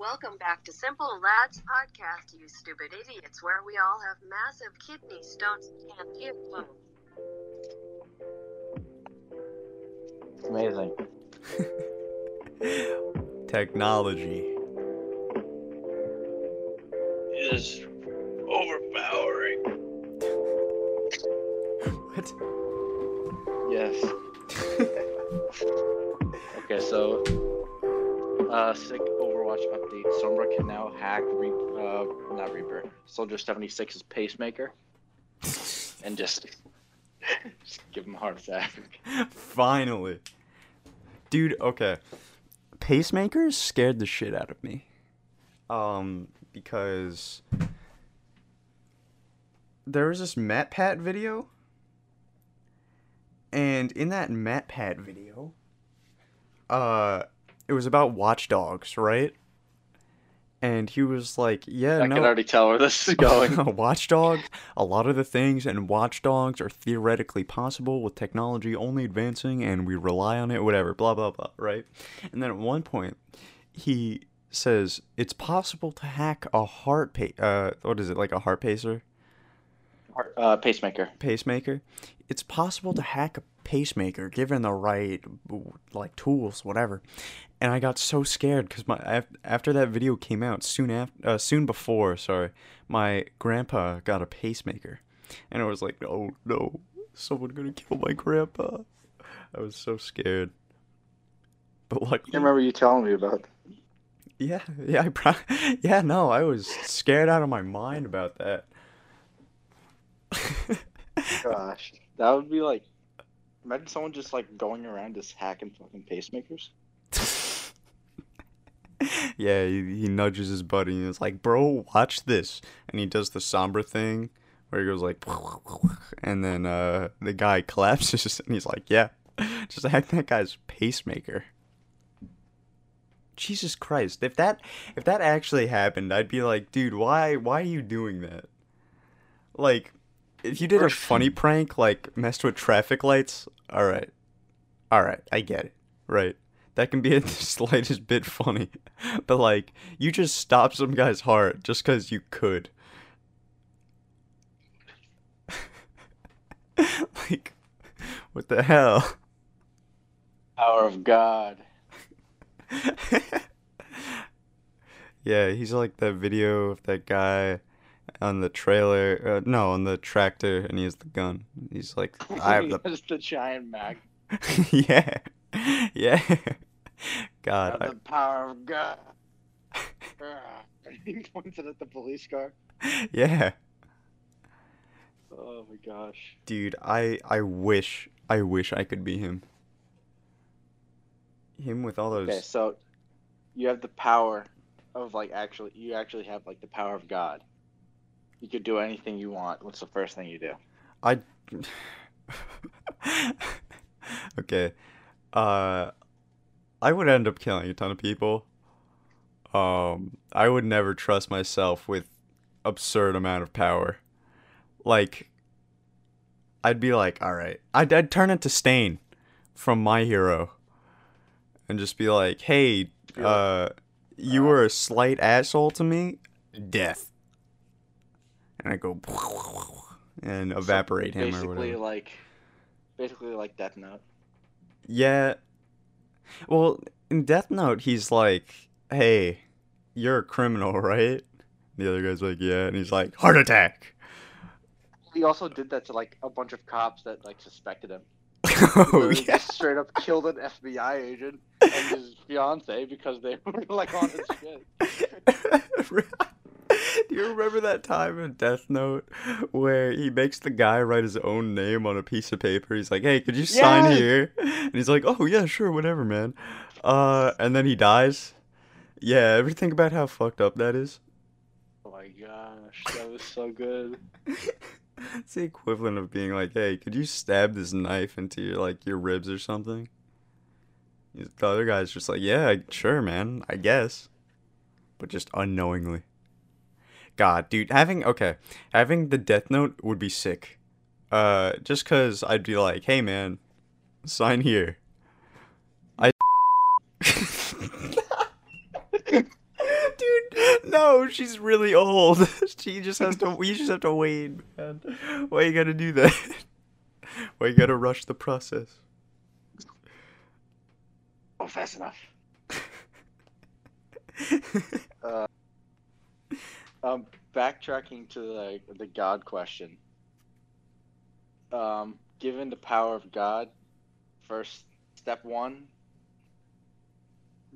Welcome back to Simple Lads Podcast, you stupid idiots, where we all have massive kidney stones and implodes. Amazing. Technology is overpowering. What? Yes. Okay, so sick Overwatch update. Sombra can now hack not Reaper. Soldier 76's Pacemaker, and just give him a heart attack. Finally, dude. Okay. Pacemakers scared the shit out of me, because there was this MatPat video, and in that MatPat video, it was about Watchdogs, right? And he was like, yeah, I can already tell where this is going. Watchdogs, a lot of the things in Watchdogs are theoretically possible with technology only advancing and we rely on it, whatever, blah, blah, blah, right? And then at one point, he says, it's possible to hack a heart pacemaker. Pacemaker. It's possible to hack a pacemaker given the right, like, tools, whatever. And I got so scared because after that video came out, soon before, my grandpa got a pacemaker, and I was like, oh no, someone's gonna kill my grandpa. I was so scared. But luckily, I remember you telling me about that. Yeah, I was scared out of my mind about that. Gosh, that would be like, imagine someone just like going around just hacking fucking pacemakers. Yeah, he nudges his buddy and it's like, bro, watch this. And he does the Sombra thing where he goes like, and then the guy collapses and he's like, yeah, just hack that guy's pacemaker. Jesus Christ. If that actually happened, I'd be like, dude, why are you doing that? Like, if you did a funny prank, like messed with traffic lights, all right, I get it, right? That can be the slightest bit funny, but like, you just stop some guy's heart just because you could. Like, what the hell? Power of God. Yeah, he's like that video of that guy on the trailer, on the tractor, and he has the gun. He's like, I have the giant mag. Yeah. Yeah. God. The power of God. And he points it at the police car. Yeah. Oh my gosh. Dude, I wish I could be him. Him with all those. Okay, so you have the power of you actually have like the power of God. You could do anything you want. What's the first thing you do? Okay. I would end up killing a ton of people. I would never trust myself with absurd amount of power. Like, I'd be like, all right. I'd turn into Stain from My Hero. And just be like, hey, you were a slight asshole to me. Death. And I go and evaporate him or whatever. Basically like Death Note. Yeah. Well, in Death Note, he's like, hey, you're a criminal, right? The other guy's like, yeah. And he's like, heart attack. He also did that to like a bunch of cops that like suspected him. Oh, yeah. Just straight up killed an FBI agent and his fiance because they were like on his shit. Do you remember that time in Death Note where he makes the guy write his own name on a piece of paper? He's like, hey, could you sign here? And he's like, oh, yeah, sure, whatever, man. And then he dies. Yeah, ever think about how fucked up that is? Oh, my gosh. That was so good. It's the equivalent of being like, hey, could you stab this knife into your ribs or something? The other guy's just like, yeah, sure, man, I guess. But just unknowingly. God, dude, having the Death Note would be sick. Just cause I'd be like, hey man, sign here. No, she's really old. She just has to. We just have to wait, man. Why you gotta do that? Why you gotta rush the process? Oh, fast enough. Backtracking to the God question. Given the power of God, first step one,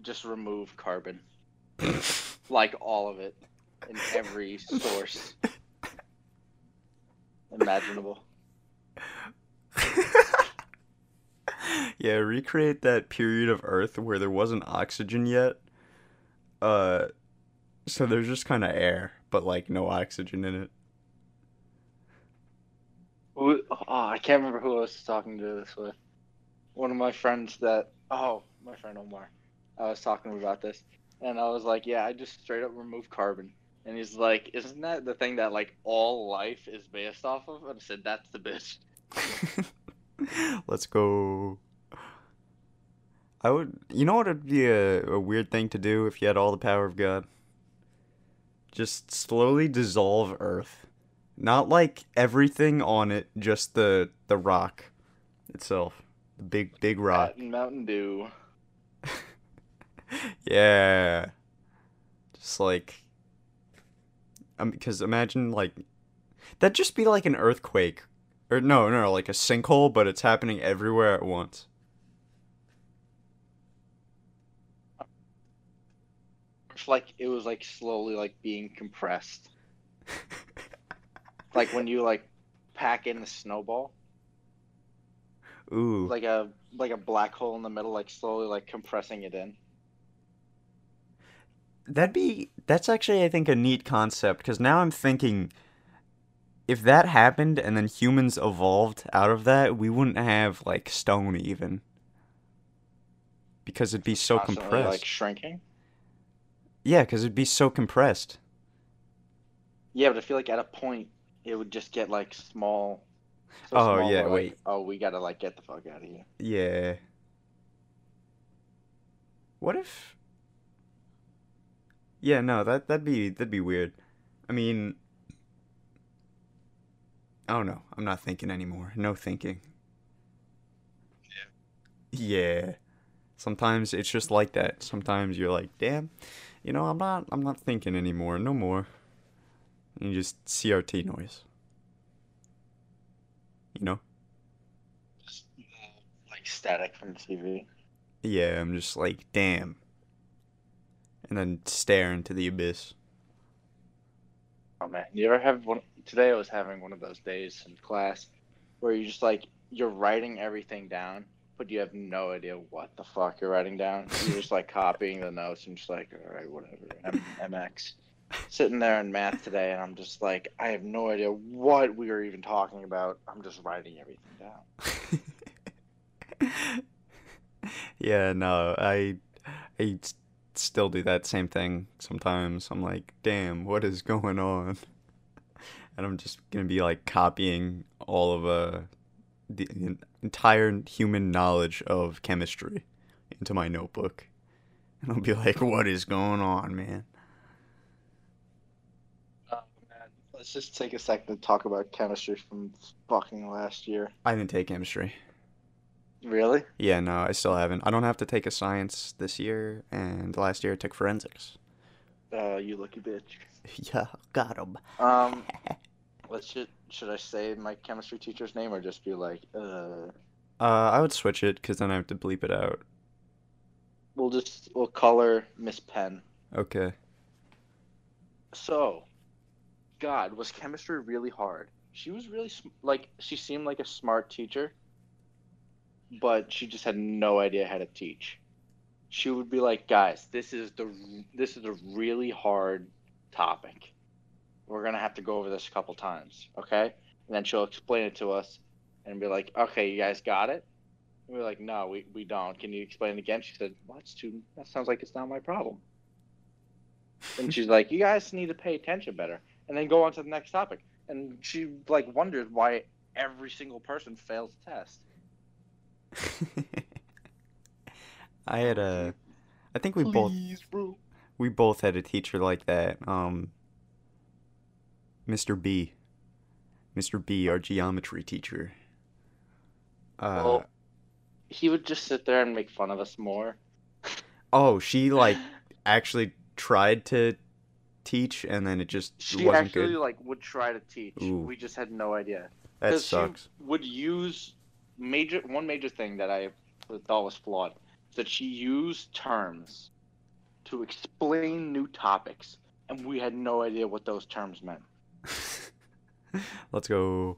just remove carbon. Like all of it, in every source imaginable. Yeah, recreate that period of Earth where there wasn't oxygen yet. So there's just kind of air, but like no oxygen in it. Oh, I can't remember who I was talking to this with. One of my friends that, my friend Omar. I was talking about this, and I was like, yeah, I just straight up remove carbon. And he's like, isn't that the thing that like all life is based off of? And I said, that's the bitch. Let's go. I would, you know what would be a weird thing to do if you had all the power of God? Just slowly dissolve Earth. Not like everything on it, just the rock itself. The big rock. Mountain Dew. Yeah. Just like, because imagine like, that'd just be like an earthquake. Or no, like a sinkhole, but it's happening everywhere at once. It's like it was like slowly like being compressed. Like when you like pack in the snowball. Ooh. Like a black hole in the middle, like slowly like compressing it in. That's actually, I think, a neat concept, because now I'm thinking, if that happened and then humans evolved out of that, we wouldn't have like stone even, because it'd be so constantly compressed. Like shrinking. Yeah, because it'd be so compressed. Yeah, but I feel like at a point it would just get like small. So small, yeah, wait. Like, we gotta like get the fuck out of here. Yeah. What if? Yeah, no, that'd be weird. I mean, I don't know. I'm not thinking anymore. No thinking. Yeah. Sometimes it's just like that. Sometimes you're like, damn, I'm not thinking anymore. No more. And you just CRT noise. You know? Just like static from the TV. Yeah, I'm just like, damn. And then stare into the abyss. Oh man, you ever have one? Today I was having one of those days in class where you just like, you're writing everything down, but you have no idea what the fuck you're writing down. You're just like copying the notes and just like, all right, whatever. MX. Sitting there in math today, and I'm just like, I have no idea what we were even talking about. I'm just writing everything down. Yeah, no, I still do that same thing sometimes. I'm like, damn, what is going on? And I'm just gonna be like copying all of the entire human knowledge of chemistry into my notebook, and I'll be like, what is going on, man? Let's just take a second to talk about chemistry from fucking last year. I didn't take chemistry. Really? Yeah, no, I still haven't. I don't have to take a science this year, and last year I took forensics. Oh, you lucky bitch. Yeah, got him. Should I say my chemistry teacher's name or just be like, I would switch it, because then I have to bleep it out. We'll call her Miss Penn. Okay. So, God, was chemistry really hard? She was really, she seemed like a smart teacher, but she just had no idea how to teach. She would be like, guys, this is a really hard topic. We're going to have to go over this a couple times, okay? And then she'll explain it to us and be like, okay, you guys got it? And we're like, no, we don't. Can you explain it again? She said, what, student? That sounds like it's not my problem. And she's like, you guys need to pay attention better. And then go on to the next topic. And she, wonders why every single person fails the test. I think we both, we both had a teacher like that. Mr. B, our geometry teacher. Well, he would just sit there and make fun of us more. Oh, she like actually tried to teach, and then it just wasn't good. She actually like would try to teach. Ooh. We just had no idea. That sucks. She would use one major thing that I thought was flawed, that she used terms to explain new topics, and we had no idea what those terms meant. Let's go.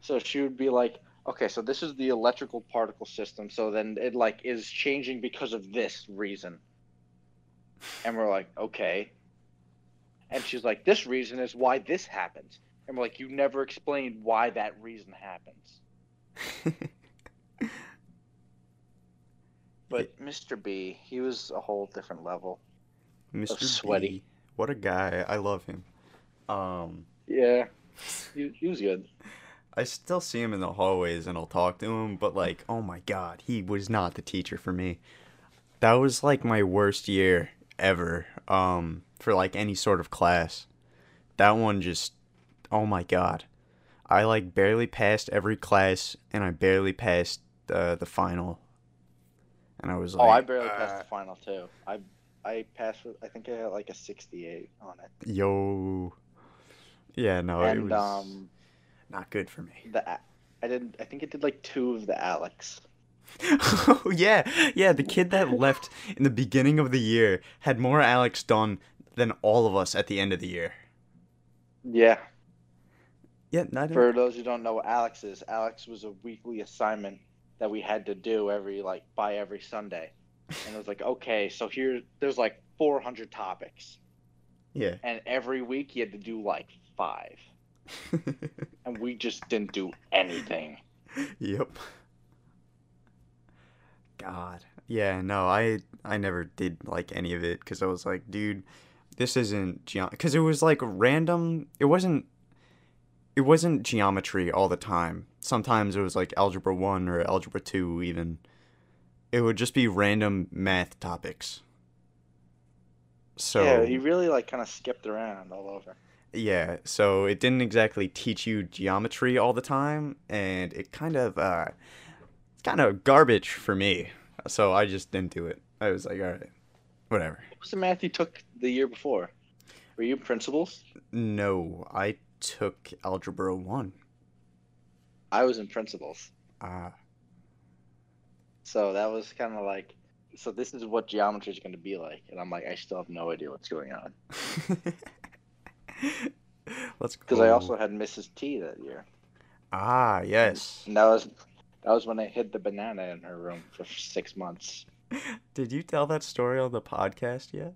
So she would be like, okay, so this is the electrical particle system, so then it like is changing because of this reason. And we're like, okay. And she's like, this reason is why this happens. And we're like, you never explained why that reason happens. But Mr. B, he was a whole different level. Mr. Sweaty. B, what a guy. I love him. Yeah, he was good. I still see him in the hallways and I'll talk to him, but like, oh my God, he was not the teacher for me. That was like my worst year ever, for like any sort of class. That one just, oh my God. I like barely passed every class, and I barely passed the final. And I was like, oh, I barely passed the final too. I passed with, I think I had like a 68 on it. Yo. Yeah, no, and, it was not good for me. I think it did like 2 of the Alex. Oh, yeah, the kid that left in the beginning of the year had more Alex done than all of us at the end of the year. Yeah. Yeah, for those who don't know what Alex is, Alex was a weekly assignment that we had to do every Sunday. And it was like, okay, so there's like 400 topics. Yeah. And every week you had to do like 5. And we just didn't do anything. Yep. God. Yeah, no, I never did like any of it, because I was like, dude, this isn't because it was like random. It wasn't geometry all the time. Sometimes it was like algebra 1 or algebra 2 even. It would just be random math topics. So yeah, he really like kind of skipped around all over. Yeah, so it didn't exactly teach you geometry all the time, and it kind of garbage for me. So I just didn't do it. I was like, all right, whatever. What was the math you took the year before? Were you principles? No, I took algebra 1. I was in principles. Ah. So that was kind of like, so this is what geometry is going to be like. And I'm like, I still have no idea what's going on. Let's go. Because I also had Mrs. T that year. Ah, yes. And that was when I hid the banana in her room for 6 months. Did you tell that story on the podcast yet?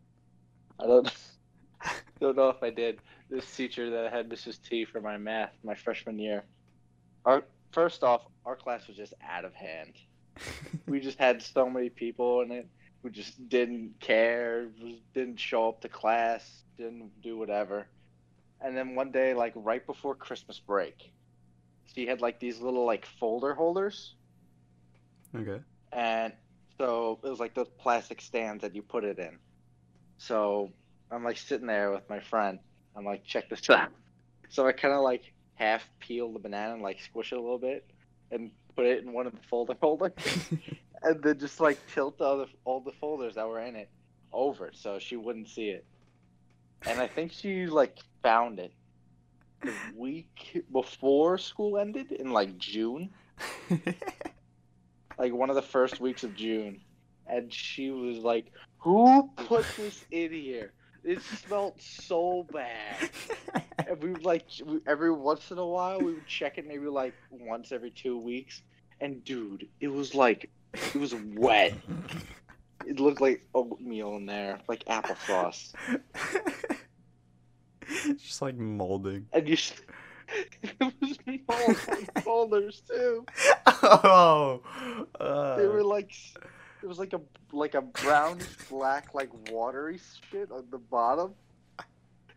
I don't know if I did. This teacher that I had Mrs. T for my math my freshman year. First off, our class was just out of hand. We just had so many people in it who just didn't care, didn't show up to class, didn't do whatever. And then one day, like right before Christmas break, she had like these little like folder holders. Okay. And so it was like those plastic stands that you put it in. So I'm like sitting there with my friend. I'm like, check this out. So I kind of like half peel the banana and like squish it a little bit and put it in one of the folder holders, and then just like tilt all the folders that were in it over so she wouldn't see it. And I think she like found it the week before school ended in like June, like one of the first weeks of June, and she was like, "Who put this in here? It smelled so bad." And we would like, every once in a while, we would check it maybe like once every 2 weeks. And dude, it was wet. It looked like oatmeal in there, like applesauce. Just like molding. And it was molding folders too. Oh. They were like, it was like a brownish black, like watery shit on the bottom.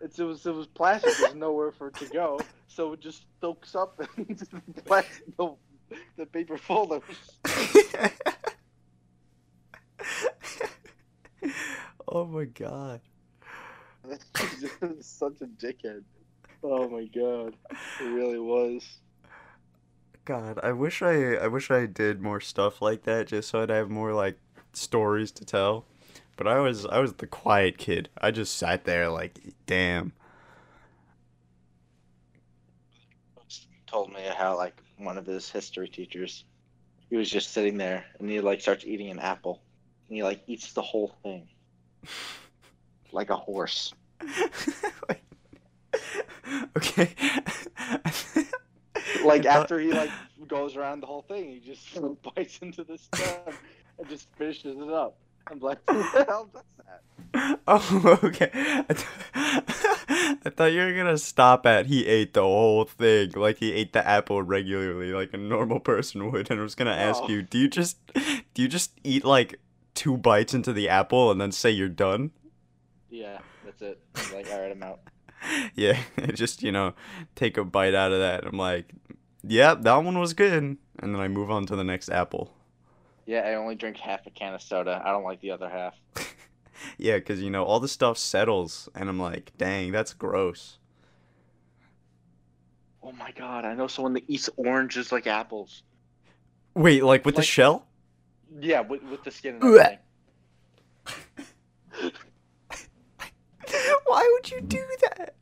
It was plastic. There's nowhere for it to go, so it just soaks up into the plastic, the paper folders. Oh my god. Such a dickhead. Oh my god. It really was. God, I wish I did more stuff like that just so I'd have more like stories to tell. But I was the quiet kid. I just sat there like, damn. Told me how like one of his history teachers, he was just sitting there and he like starts eating an apple and he like eats the whole thing like a horse. Okay. Like after he like goes around the whole thing, he just bites into this stuff and just finishes it up. I'm like, who the hell does that? Oh, okay. I thought you were gonna stop at he ate the whole thing, like he ate the apple regularly, like a normal person would. And I was gonna ask you, do you just eat like 2 bites into the apple and then say you're done? Yeah, that's it. I'm like, all right, I'm out. Yeah, just, you know, take a bite out of that. I'm like, yeah, that one was good, and then I move on to the next apple. Yeah, I only drink half a can of soda. I don't like the other half. Yeah, because, you know, all the stuff settles, and I'm like, dang, that's gross. Oh, my God, I know someone that eats oranges like apples. Wait, like with the shell? Yeah, with the skin and everything. Why would you do that?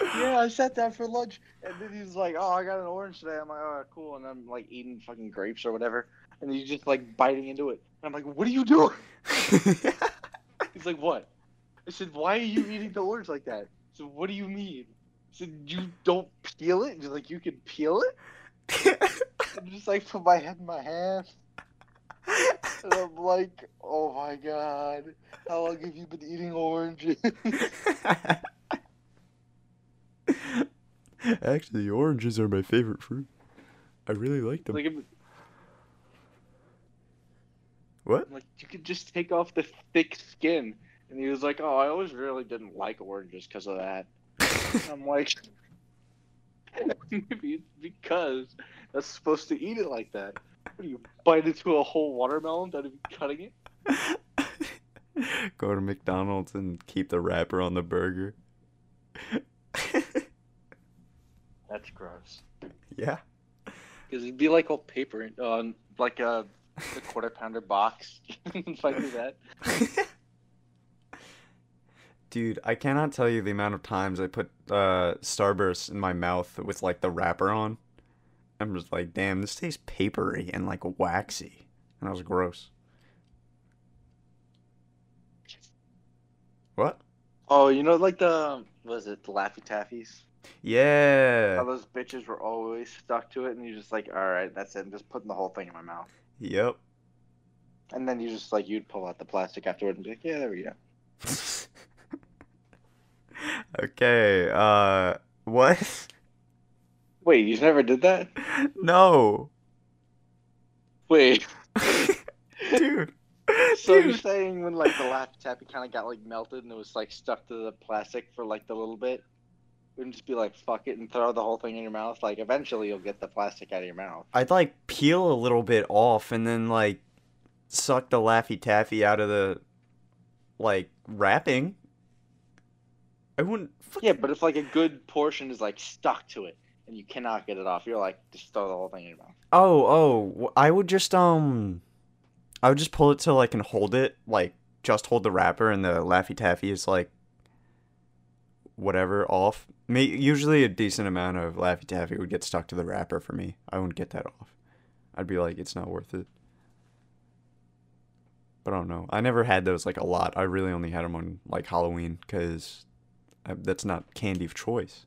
Yeah, I sat down for lunch, and then he's like, oh, I got an orange today. I'm like, oh, cool, and I'm, like, eating fucking grapes or whatever. And he's just, like, biting into it. And I'm like, what are you doing? He's like, what? I said, why are you eating the orange like that? I said, what do you mean? I said, you don't peel it? He's like, you can peel it? I'm just, like, put my head in my hand. And I'm like, oh, my God. How long have you been eating oranges? Actually, oranges are my favorite fruit. I really like them. Like, what? Like, you could just take off the thick skin. And he was like, oh, I always really didn't like oranges because of that. I'm like, maybe it's because that's supposed to eat it like that. What do you bite into a whole watermelon instead of cutting it? Go to McDonald's and keep the wrapper on the burger. That's gross. Yeah. Because it'd be like all paper on like a... The quarter pounder box. If I do that. Dude, I cannot tell you the amount of times I put Starburst in my mouth with like the wrapper on. I'm just like, damn, this tastes papery and like waxy. And that was gross. What? Oh, you know, like the Laffy Taffies? Yeah. How those bitches were always stuck to it and you're just like, alright, that's it. I'm just putting the whole thing in my mouth. Yep. And then you just like you'd pull out the plastic afterward and be like, yeah, there we go. Okay. What? Wait, you never did that? No. Wait. Dude. So you're saying when like the Laffy Taffy kind of got like melted and it was like stuck to the plastic for like the little bit, wouldn't just be like, fuck it, and throw the whole thing in your mouth. Like, eventually you'll get the plastic out of your mouth. I'd, like, peel a little bit off and then, like, suck the Laffy Taffy out of the, like, wrapping. I wouldn't... Fucking... Yeah, but if, like, a good portion is, like, stuck to it and you cannot get it off, you're, like, just throw the whole thing in your mouth. Oh, I would just pull it till I can hold it, like, just hold the wrapper and the Laffy Taffy is, like, whatever off. Usually a decent amount of Laffy Taffy would get stuck to the wrapper for me. I wouldn't get that off. I'd be like, it's not worth it. But I don't know. I never had those like a lot. I really only had them on like Halloween because that's not candy of choice.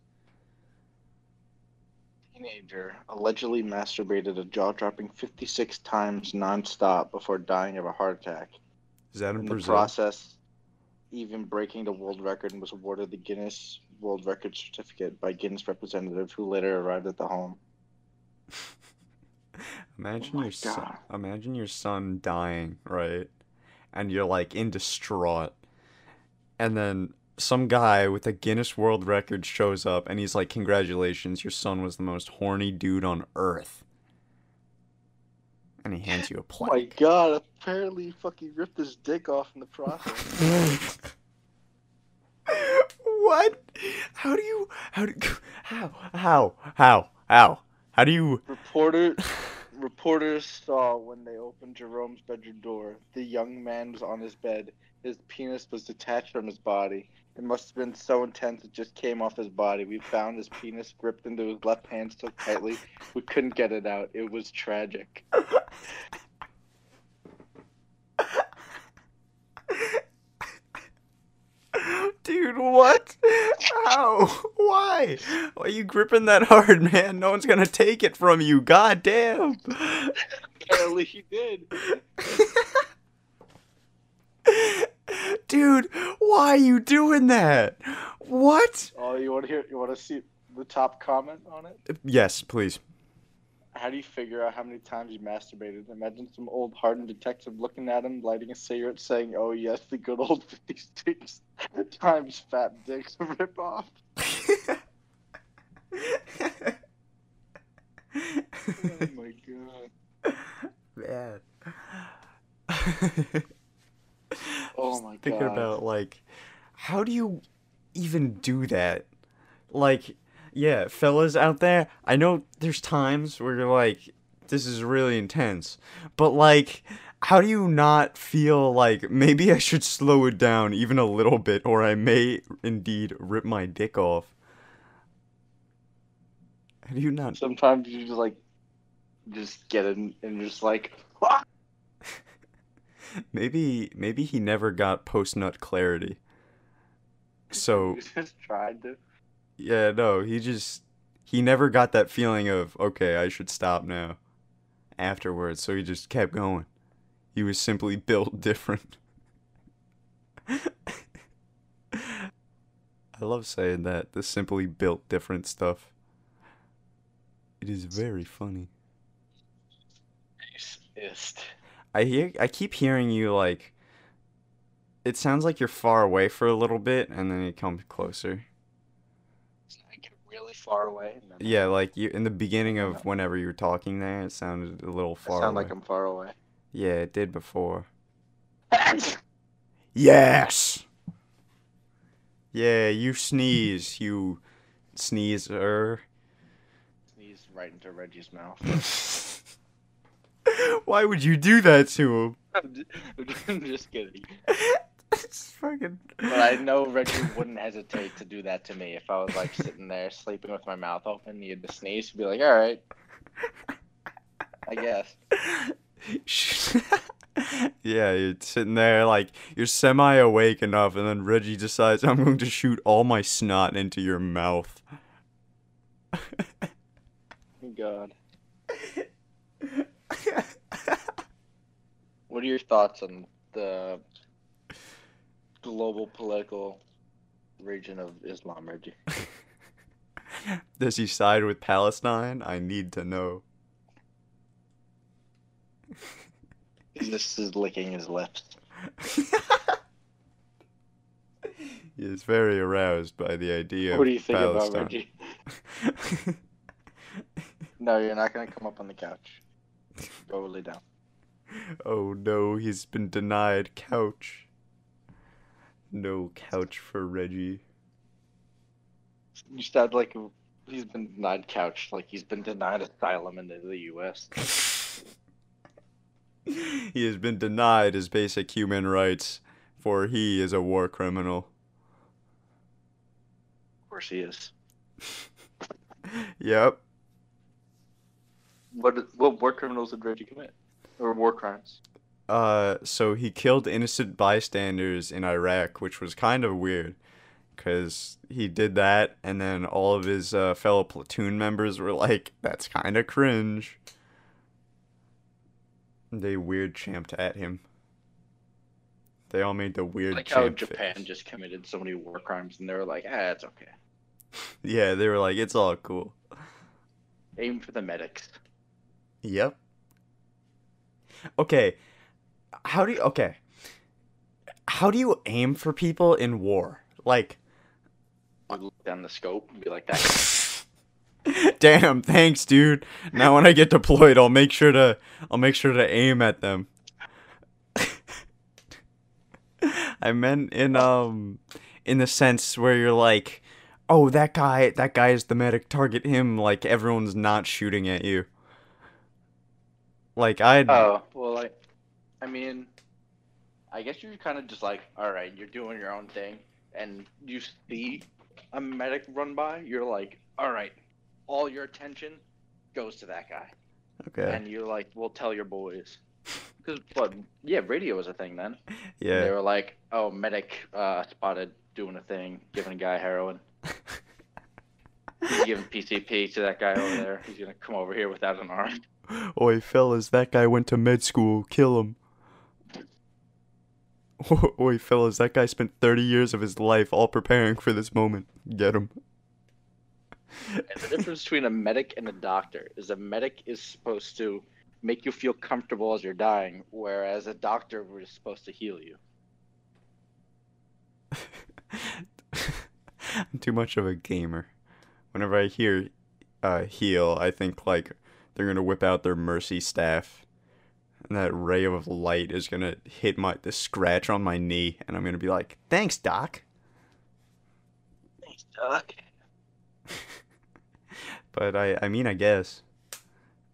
Teenager allegedly masturbated a jaw-dropping 56 times non-stop before dying of a heart attack. Is that in Brazil? The process... even breaking the world record and was awarded the Guinness World Record certificate by Guinness representative who later arrived at the home. Imagine your son dying, right? And you're like in distraught. And then some guy with a Guinness World Record shows up and he's like, congratulations, your son was the most horny dude on earth. and he hands you a plank. Oh my god, apparently he fucking ripped his dick off in the process. What? How do you... Reporters saw when they opened Jerome's bedroom door. The young man was on his bed. His penis was detached from his body. It must have been so intense it just came off his body. We found his penis gripped into his left hand so tightly we couldn't get it out. It was tragic. Dude, what? How? Why? Why are you gripping that hard, man? No one's gonna take it from you. God damn. Apparently he did. Dude, why are you doing that? What? Oh, you want to hear? You want to see the top comment on it? Yes, please. How do you figure out how many times you masturbated? Imagine some old hardened detective looking at him, lighting a cigarette, saying, "Oh yes, the good old 56 times fat dicks rip off." Oh my god, man. Oh my god. Thinking about, like, how do you even do that? Like, yeah, fellas out there, I know there's times where you're like, this is really intense, but, like, how do you not feel like, maybe I should slow it down even a little bit, or I may indeed rip my dick off? How do you not? Sometimes you just, like, just get in and just, like, ah! Maybe he never got post-nut clarity. So he just tried to. Yeah, no, he never got that feeling of, okay, I should stop now. Afterwards, so he just kept going. He was simply built different. I love saying that, the simply built different stuff. It is very funny. I keep hearing you, like, it sounds like you're far away for a little bit, and then you come closer. I get really far away. Yeah, like, you in the beginning of whenever you were talking there, it sounded a little far away. Sound like I'm far away. Yeah, it did before. Yes! Yeah, you sneeze, you sneezer. Sneeze right into Reggie's mouth. Why would you do that to him? I'm just kidding. It's fucking... But I know Reggie wouldn't hesitate to do that to me if I was, like, sitting there sleeping with my mouth open. He had to sneeze. He'd be like, all right. I guess. Yeah, you're sitting there, like, you're semi-awake enough, and then Reggie decides, I'm going to shoot all my snot into your mouth. God. What are your thoughts on the global political region of Islam, Reggie? Does he side with Palestine? I need to know. This is licking his lips. He is very aroused by the idea of Palestine. What do you think about Reggie? No, you're not going to come up on the couch. Go lay down. Oh no, he's been denied couch. No couch for Reggie. You sound like he's been denied couch, like he's been denied asylum in the U.S. He has been denied his basic human rights, for he is a war criminal. Of course he is. Yep. What war criminals did Reggie commit? Or war crimes. So he killed innocent bystanders in Iraq, which was kind of weird, because he did that, and then all of his fellow platoon members were like, that's kind of cringe. They weird champed at him. They all made the weird champ. Like how Japan just committed so many war crimes, and they were like, ah, it's okay. Yeah, they were like, it's all cool. Aim for the medics. Yep. Okay, how do you aim for people in war? Like, I'd look down the scope and be like that. Damn, thanks, dude. Now when I get deployed, I'll make sure to aim at them. I meant in the sense where you're like, oh, that guy is the medic, target him, like everyone's not shooting at you. Like I mean, I guess you're kind of just like, all right, you're doing your own thing, and you see a medic run by, you're like, all right, all your attention goes to that guy. Okay. And you're like, we'll tell your boys. Because, but yeah, radio was a thing then. Yeah. They were like, oh, medic spotted doing a thing, giving a guy heroin. He's giving PCP to that guy over there. He's going to come over here without an arm. Oi, fellas, that guy went to med school. Kill him. Oi, fellas, that guy spent 30 years of his life all preparing for this moment. Get him. And the difference between a medic and a doctor is a medic is supposed to make you feel comfortable as you're dying, whereas a doctor was supposed to heal you. I'm too much of a gamer. Whenever I hear heal, I think like they're going to whip out their mercy staff, and that ray of light is going to hit the scratch on my knee, and I'm going to be like, thanks, doc. Thanks, doc. But I mean, I guess.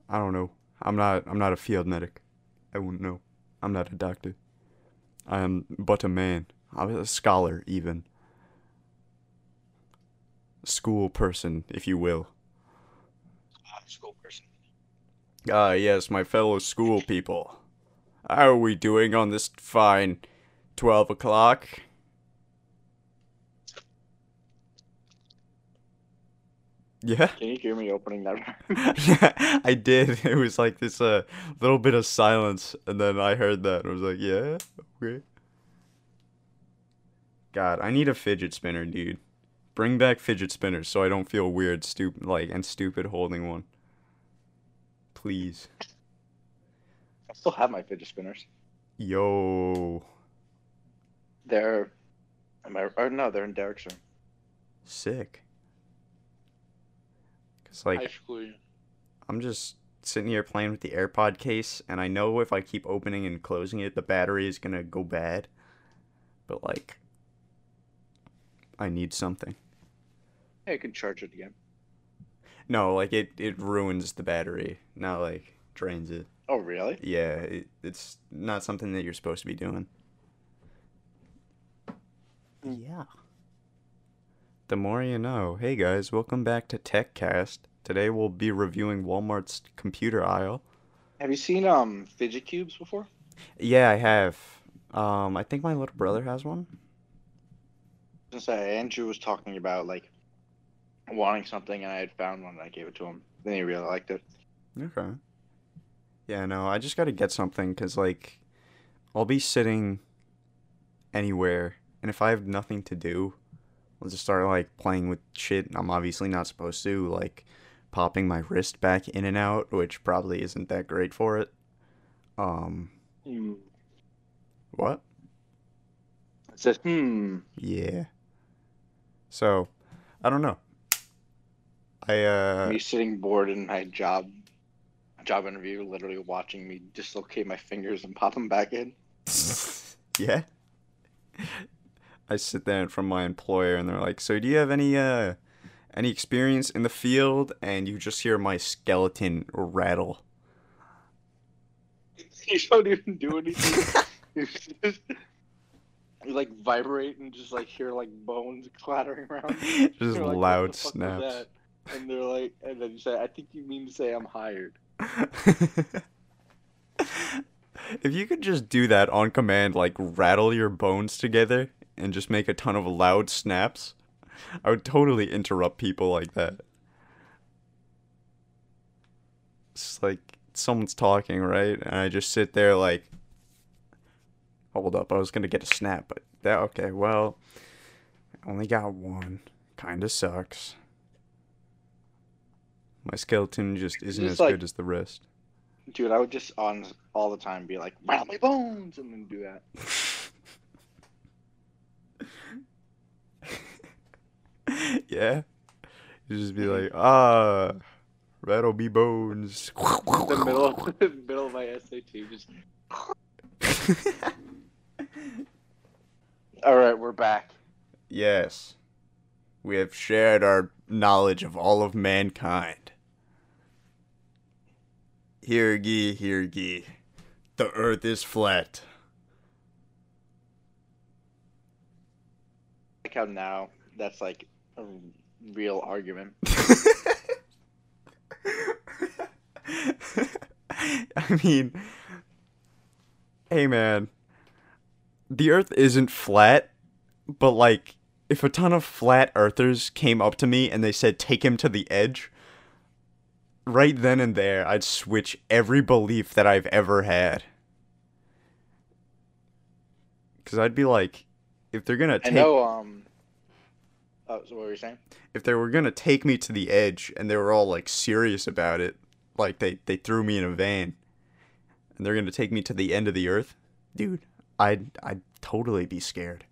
I don't know. I'm not a field medic. I wouldn't know. I'm not a doctor. I am but a man. I was a scholar, even. School person, if you will. School person. Ah, yes, my fellow school people. How are we doing on this fine 12 o'clock? Yeah. Can you hear me opening that? Yeah, I did. It was like this little bit of silence, and then I heard that, and I was like, yeah, okay. God, I need a fidget spinner, dude. Bring back fidget spinners so I don't feel weird, stupid holding one. Please. I still have my fidget spinners. Yo. They're in Derek's room. Sick. It's like, I'm just sitting here playing with the AirPod case, and I know if I keep opening and closing it, the battery is going to go bad. But, like, I need something. Yeah, you can charge it again. No, like, it ruins the battery, not, like, drains it. Oh, really? Yeah, it's not something that you're supposed to be doing. Yeah. The more you know. Hey guys, welcome back to TechCast. Today we'll be reviewing Walmart's computer aisle. Have you seen fidget cubes before? Yeah, I have. I think my little brother has one. Andrew was talking about like wanting something, and I had found one and I gave it to him. Then he really liked it. Okay. Yeah, no, I just got to get something because like I'll be sitting anywhere, and if I have nothing to do, I'll just start, like, playing with shit I'm obviously not supposed to, like, popping my wrist back in and out, which probably isn't that great for it. What? It says, Yeah. So, I don't know. Me sitting bored in my job interview, literally watching me dislocate my fingers and pop them back in. Yeah? I sit there from my employer, and they're like, so do you have any experience in the field? And you just hear my skeleton rattle. You don't even do anything. You, like, vibrate and just, like, hear, like, bones clattering around. Just like, loud snaps. And they're like, and then you say, I think you mean to say I'm hired. If you could just do that on command, like, rattle your bones together and just make a ton of loud snaps, I would totally interrupt people like that. It's like, someone's talking, right? And I just sit there like, hold up, I was gonna get a snap, but that, okay, well, I only got one. Kinda sucks. My skeleton just isn't as good as the rest. Dude, I would just on all the time be like, rattle my bones, and then do that. Yeah, You just be like, ah, rattle be bones. The middle of my SAT, just. All right, we're back. Yes, we have shared our knowledge of all of mankind. Hear ye, the earth is flat. Like how now that's like a real argument. I mean, hey man, the earth isn't flat, but like if a ton of flat earthers came up to me and they said take him to the edge, right then and there, I'd switch every belief that I've ever had. Because I'd be like, if they're going to take... I know, Oh, so what were you saying? If they were going to take me to the edge, and they were all, like, serious about it, like, they threw me in a van, and they're going to take me to the end of the earth, dude, I'd totally be scared.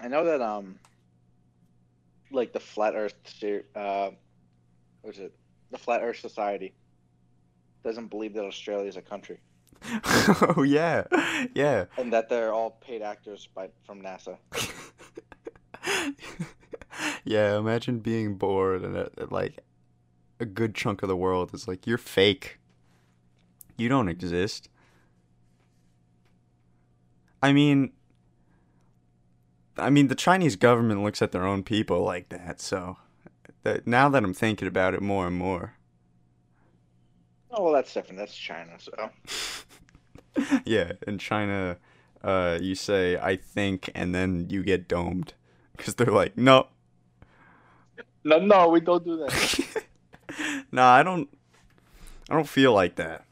I know that, like the Flat Earth, the Flat Earth Society doesn't believe that Australia is a country. Oh yeah, yeah. And that they're all paid actors from NASA. Yeah, imagine being bored and like a good chunk of the world is like, you're fake. You don't exist. I mean, the Chinese government looks at their own people like that, so now that I'm thinking about it more and more. Oh, well, that's different. That's China, so. Yeah, in China, you say, I think, and then you get domed. Because they're like, no. No, we don't do that. Nah, I don't feel like that.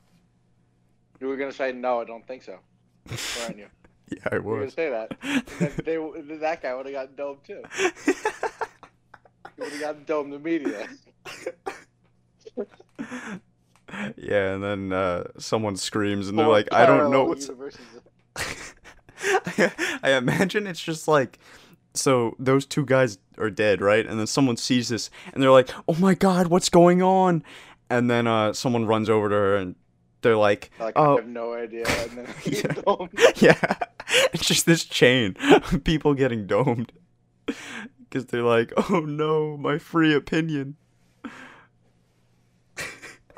You were going to say, no, I don't think so. Where are you? Yeah, I would. You would say that. That guy would have gotten domed, too. He would have gotten domed immediately. Yeah, and then someone screams, and they're like, I don't know what's... I imagine it's just like, so those two guys are dead, right? And then someone sees this, and they're like, oh my god, what's going on? And then someone runs over to her, and they're like, oh. I have no idea. And then I get domed. Yeah. It's just this chain of people getting domed. Because they're like, oh no, my free opinion.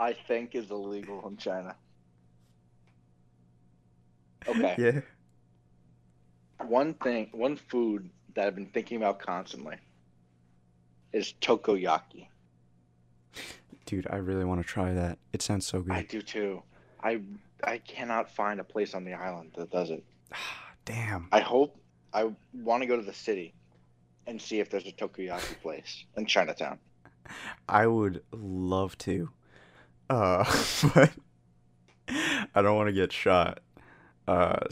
I think is illegal in China. Okay. Yeah. One food that I've been thinking about constantly is takoyaki. Dude, I really want to try that. It sounds so good. I do too. I cannot find a place on the island that does it. Damn. I want to go to the city and see if there's a takoyaki place in Chinatown. I would love to. But I don't want to get shot. No, I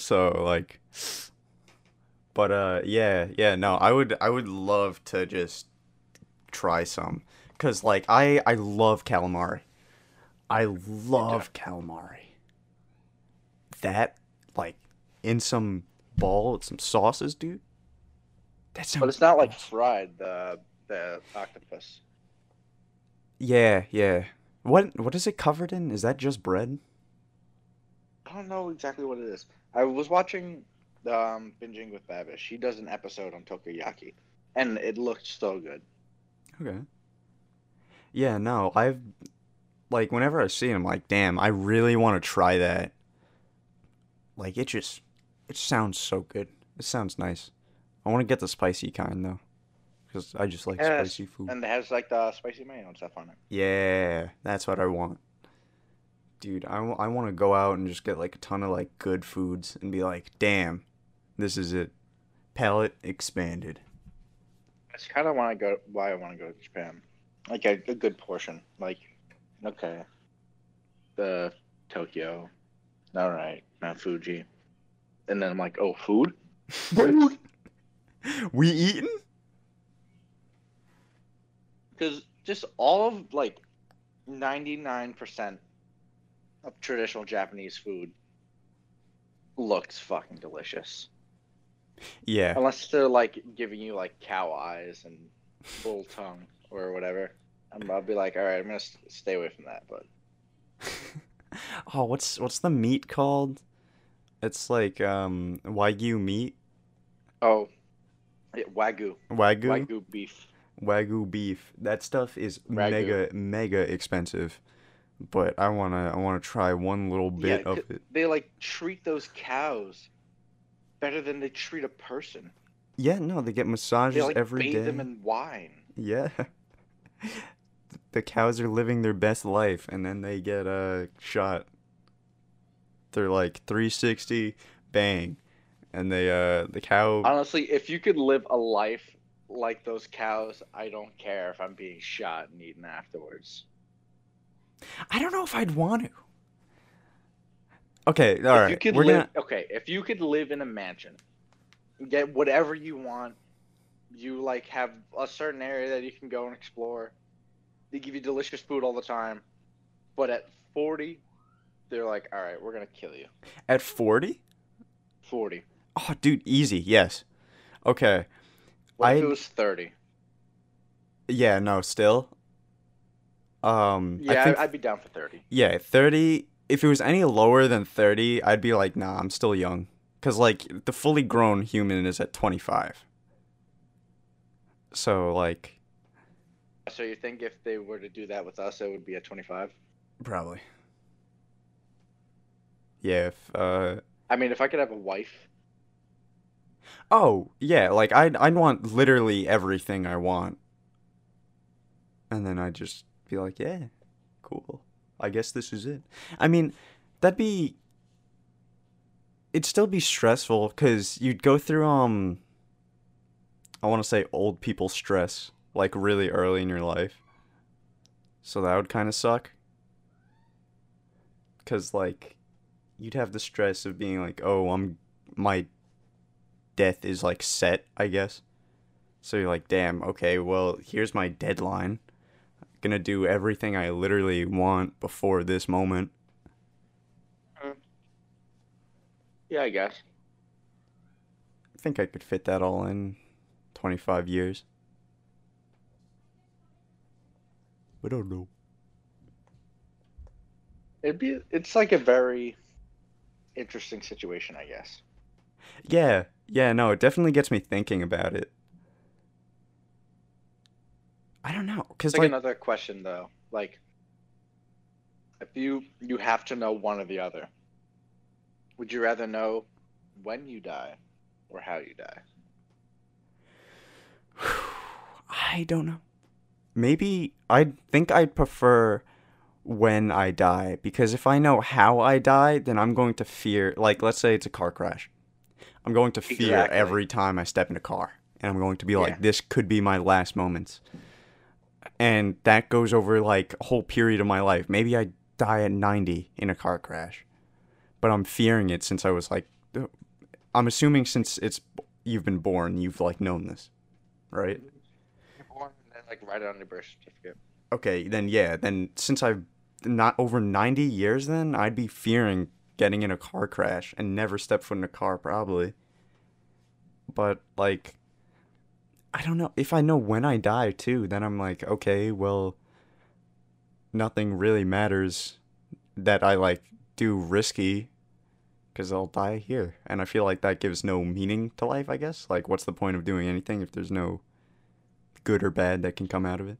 would love to just try some, 'cause like I love calamari. I love calamari. That, like, in some bowl with some sauces, dude. That's but it's not like fried, the octopus. Yeah, yeah. What is it covered in? Is that just bread? I don't know exactly what it is. I was watching Binging with Babish. He does an episode on takoyaki, and it looked so good. Okay. Yeah, no, I've, like, whenever I see him, like, damn, I really want to try that. Like, it sounds so good. It sounds nice. I want to get the spicy kind, though, because I just like spicy food. And it has, like, the spicy mayo and stuff on it. Yeah, that's what I want. Dude, I want to go out and just get, like, a ton of, like, good foods and be like, damn, this is it. Palate expanded. That's kind of why I want to go to Japan. Like, a good portion. Like, okay, the Tokyo, all right, Mount Fuji. And then I'm like, oh, food? Food? We eating? Because just all of, like, 99% of traditional Japanese food looks fucking delicious. Yeah. Unless they're, like, giving you, like, cow eyes and bull tongue or whatever. I'll be like, all right, I'm gonna stay away from that. But oh, what's the meat called? It's like wagyu meat. Oh, yeah, wagyu. Wagyu. Wagyu beef. Wagyu beef. That stuff is mega expensive. But I wanna try one little bit of it. They like treat those cows better than they treat a person. Yeah, no, they get massages every day. They like bathe them in wine. Yeah, the cows are living their best life, and then they get shot. They're like 360, bang, and they the cow. Honestly, if you could live a life like those cows, I don't care if I'm being shot and eaten afterwards. I don't know if I'd want to. Okay, all right. Okay, if you could live in a mansion, get whatever you want, you like have a certain area that you can go and explore. They give you delicious food all the time. But at 40, they're like, all right, we're going to kill you. At 40? 40. Oh, dude, easy. Yes. Okay. What if it was 30? Yeah, no, still. Yeah, I'd be down for 30. Yeah, 30. If it was any lower than 30, I'd be like, nah, I'm still young. Because, like, the fully grown human is at 25. So, like... So you think if they were to do that with us, it would be at 25? Probably. Yeah, if, I mean, if I could have a wife... Oh, yeah, like, I'd want literally everything I want. And then I'd just be like, yeah, cool. I guess this is it. I mean, that'd be... It'd still be stressful, because you'd go through, I want to say old people stress, like, really early in your life. So that would kind of suck. Because, like, you'd have the stress of being like, oh, my death is, like, set, I guess. So you're like, damn, okay, well, here's my deadline. I'm gonna do everything I literally want before this moment. Yeah, I guess. I think I could fit that all in 25 years. I don't know. It's like a very interesting situation, I guess. Yeah, no, it definitely gets me thinking about it. I don't know, cause like another question though, like if you have to know one or the other. Would you rather know when you die or how you die? I don't know. Maybe I think I'd prefer when I die, because if I know how I die, then I'm going to fear, like, let's say it's a car crash. I'm going to fear every time I step in a car, and I'm going to be like, this could be my last moments. And that goes over, like, a whole period of my life. Maybe I die at 90 in a car crash. But I'm fearing it since I was like, I'm assuming since you've been born, you've like known this, right? You're born and then like write it on your birth certificate. Okay, then yeah, then since I've not over 90 years, then I'd be fearing getting in a car crash and never step foot in a car probably. But like, I don't know if I know when I die too. Then I'm like, okay, well, nothing really matters that I like. Do risky, because I'll die here, and I feel like that gives no meaning to life, I guess. Like, what's the point of doing anything if there's no good or bad that can come out of it?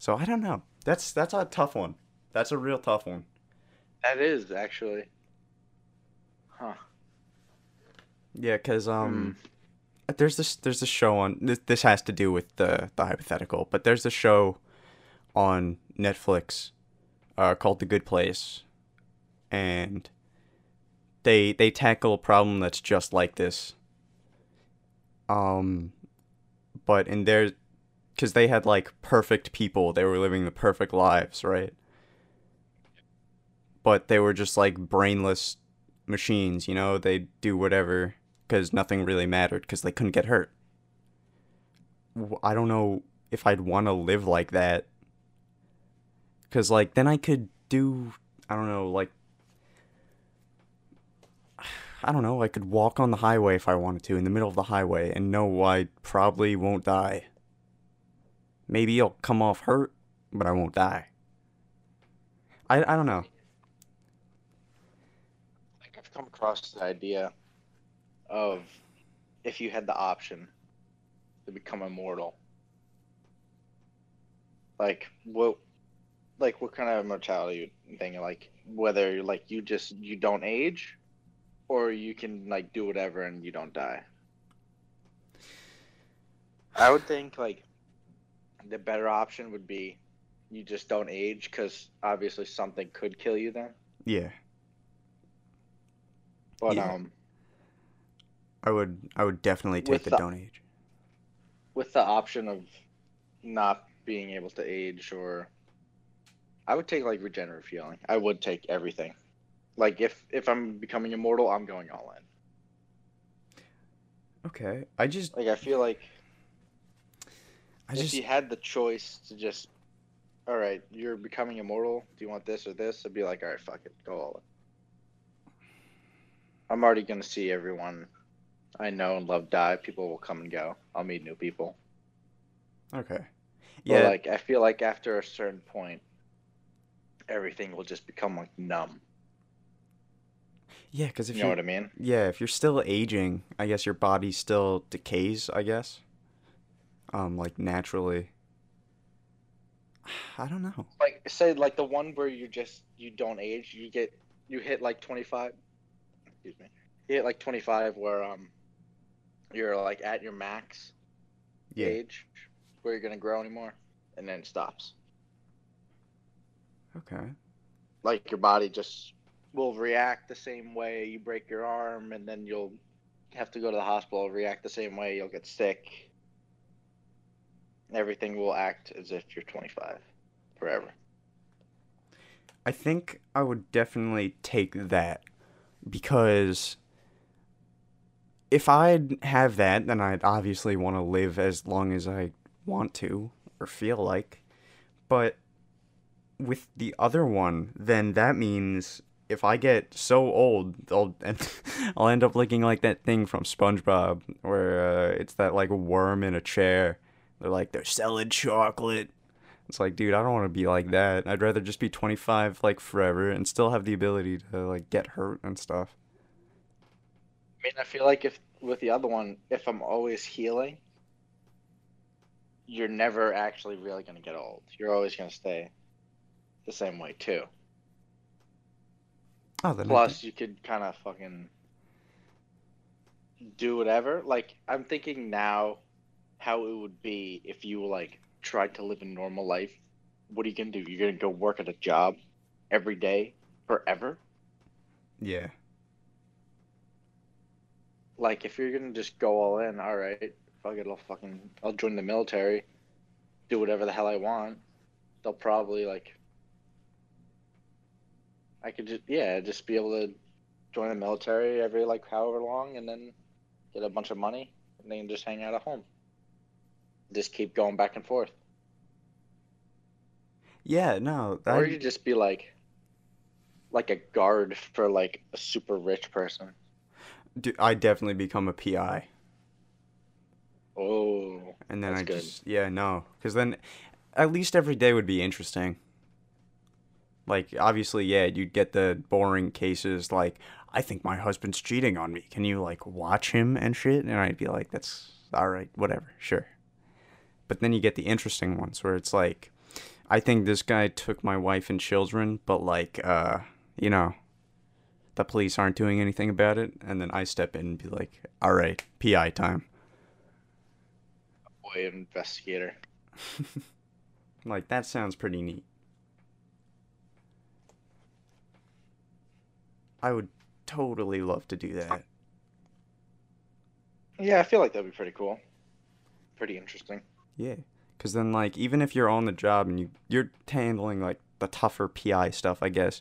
So I don't know. That's a tough one. That's a real tough one. That is, actually. Huh. Yeah, because there's this show on this has to do with the hypothetical, but there's a show on Netflix called The Good Place, and they tackle a problem that's just like this. But in there, because they had like perfect people, they were living the perfect lives, right? But they were just like brainless machines, you know. They'd do whatever because nothing really mattered because they couldn't get hurt. I don't know if I'd want to live like that. Because, like, then I could do, I don't know, like, I don't know, I could walk on the highway if I wanted to, in the middle of the highway, and no, I probably won't die. Maybe I'll come off hurt, but I won't die. I don't know. I think I've come across the idea of if you had the option to become immortal. Like, what kind of immortality thing? Like, whether, like, you don't age, or you can, like, do whatever and you don't die. I would think, like, the better option would be you just don't age, because obviously something could kill you then. Yeah. But, yeah. I would definitely take the don't age. With the option of not being able to age, or... I would take, like, regenerative healing. I would take everything. Like, if I'm becoming immortal, I'm going all in. Okay, I just... Like, I feel like... If you had the choice to just... Alright, you're becoming immortal. Do you want this or this? I'd be like, alright, fuck it. Go all in. I'm already gonna see everyone I know and love die. People will come and go. I'll meet new people. Okay. Yeah. But, like, I feel like after a certain point, everything will just become, like, numb. Yeah, because if you know what I mean? Yeah, if you're still aging, I guess your body still decays, I guess. Like, naturally. I don't know. Like, say, like, the one where you don't age, you hit, like, 25. Excuse me. You hit, like, 25 where, you're, like, at your max age, where you're gonna grow anymore, and then it stops. Okay. Like, your body just will react the same way. You break your arm, and then you'll have to go to the hospital, react the same way, you'll get sick. Everything will act as if you're 25 forever. I think I would definitely take that, because if I'd have that, then I'd obviously want to live as long as I want to or feel like. But with the other one, then that means if I get so old, I'll end up looking like that thing from SpongeBob, where it's that, like, worm in a chair. They're like, they're selling chocolate. It's like, dude, I don't want to be like that. I'd rather just be 25, like, forever and still have the ability to, like, get hurt and stuff. I mean, I feel like with the other one, if I'm always healing, you're never actually really going to get old. You're always going to stay the same way, too. Oh, plus, you could kind of fucking do whatever. Like, I'm thinking now how it would be if you, like, tried to live a normal life. What are you going to do? You're going to go work at a job every day forever? Yeah. Like, if you're going to just go all in, all right, fuck it, I'll join the military, do whatever the hell I want. They'll probably, like... I could just be able to join the military every, like, however long, and then get a bunch of money, and then just hang out at home. Just keep going back and forth. Yeah, no. Or you just be, like a guard for, like, a super rich person. Dude, I definitely become a PI. Oh, and then that's good. Yeah, no. Because then at least every day would be interesting. Like, obviously, yeah, you'd get the boring cases, like, I think my husband's cheating on me. Can you, like, watch him and shit? And I'd be like, that's all right, whatever, sure. But then you get the interesting ones where it's like, I think this guy took my wife and children, but, like, you know, the police aren't doing anything about it. And then I step in and be like, all right, PI time. Boy, investigator. Like, that sounds pretty neat. I would totally love to do that. Yeah, I feel like that would be pretty cool. Pretty interesting. Yeah, because then, like, even if you're on the job and you're handling, like, the tougher PI stuff, I guess,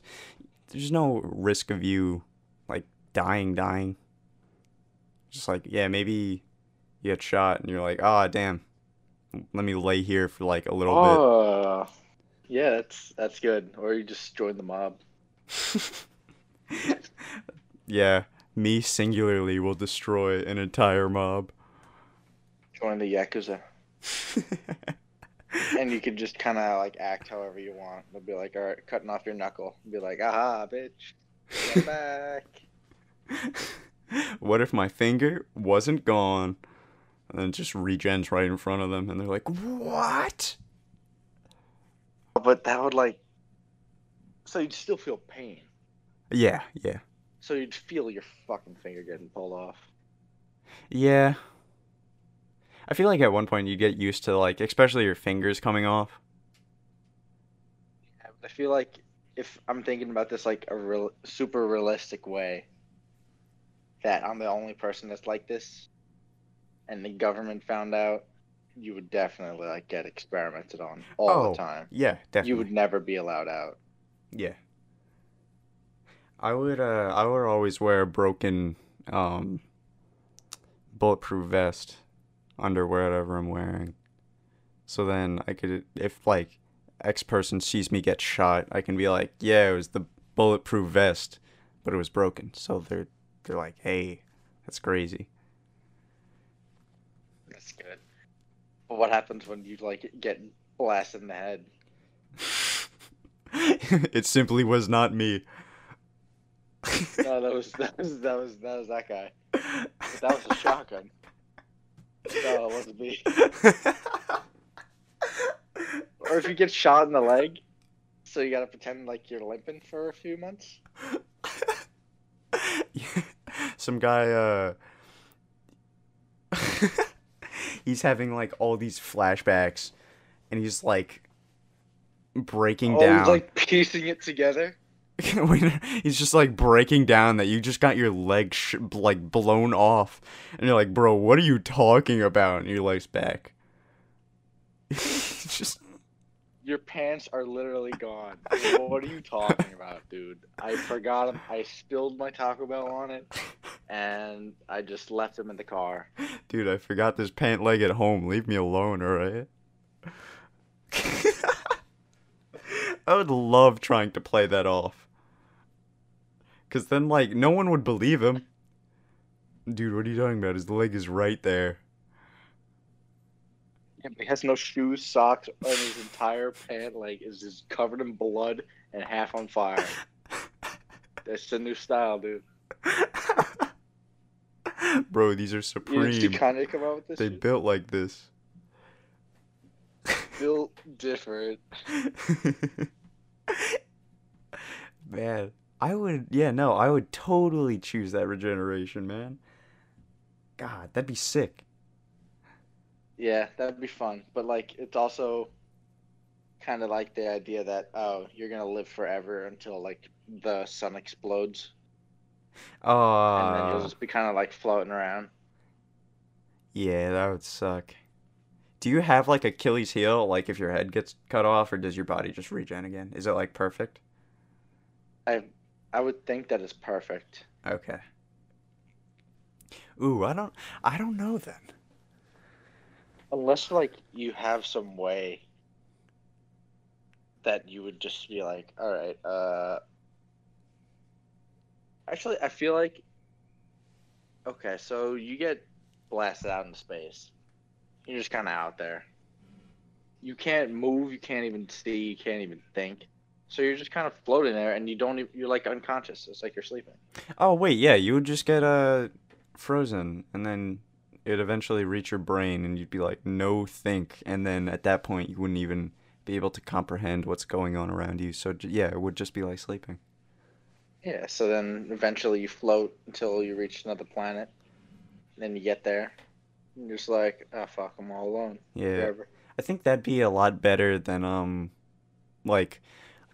there's no risk of you, like, dying. Just like, yeah, maybe you get shot and you're like, ah, damn, let me lay here for, like, a little bit. Yeah, that's good. Or you just join the mob. Yeah, Me singularly will destroy an entire mob. Join the Yakuza. And you could just kind of like act however you want. They'll be like, all right, cutting off your knuckle. Be like, aha, bitch. Get back. What if my finger wasn't gone and then just regens right in front of them and they're like, what? But that would like, so you'd still feel pain. Yeah, yeah. So you'd feel your fucking finger getting pulled off. Yeah. I feel like at one point you'd get used to, like, especially your fingers coming off. I feel like if I'm thinking about this, like, a real, super realistic way, that I'm the only person that's like this, and the government found out, you would definitely, like, get experimented on all the time. Yeah, definitely. You would never be allowed out. Yeah. I would always wear a broken, bulletproof vest under whatever I'm wearing. So then I could, if like X person sees me get shot, I can be like, yeah, it was the bulletproof vest, but it was broken. So they're like, hey, that's crazy. That's good. But what happens when you like get blasted in the head? It simply was not me. No, that was that guy. But that was a shotgun. No, it wasn't me. Or if you get shot in the leg, so you gotta pretend like you're limping for a few months. Some guy, he's having, like, all these flashbacks, and he's, like, breaking down. He's, like, piecing it together? He's just, like, breaking down that you just got your leg, like, blown off. And you're like, bro, what are you talking about? And your leg's back. Just... Your pants are literally gone. What are you talking about, dude? I forgot them. I spilled my Taco Bell on it, and I just left them in the car. Dude, I forgot this pant leg at home. Leave me alone, alright? I would love trying to play that off. Because then, like, no one would believe him. Dude, what are you talking about? His leg is right there. Yeah, but he has no shoes, socks, and his entire pant leg is just covered in blood and half on fire. That's the new style, dude. Bro, these are supreme. You kind of come out with this shit? Built like this. Built different. Man. I would totally choose that regeneration, man. God, that'd be sick. Yeah, that'd be fun. But, like, it's also kind of like the idea that, oh, you're going to live forever until, like, the sun explodes. Oh. And then you'll just be kind of, like, floating around. Yeah, that would suck. Do you have, like, Achilles heel, like, if your head gets cut off, or does your body just regen again? Is it, like, perfect? I would think that is perfect. Okay. Ooh, I don't know then. Unless, like, you have some way that you would just be like, all right, actually, I feel like, okay, so you get blasted out into space. You're just kind of out there. You can't move, you can't even see, you can't even think. So you're just kind of floating there, and you don't even, you're like unconscious. It's like you're sleeping. Oh wait, yeah, you would just get frozen, and then it'd eventually reach your brain, and you'd be like, no, think. And then at that point, you wouldn't even be able to comprehend what's going on around you. So yeah, it would just be like sleeping. Yeah. So then eventually you float until you reach another planet. And then you get there, and you're just like, oh fuck, I'm all alone. Yeah. Forever. I think that'd be a lot better than like.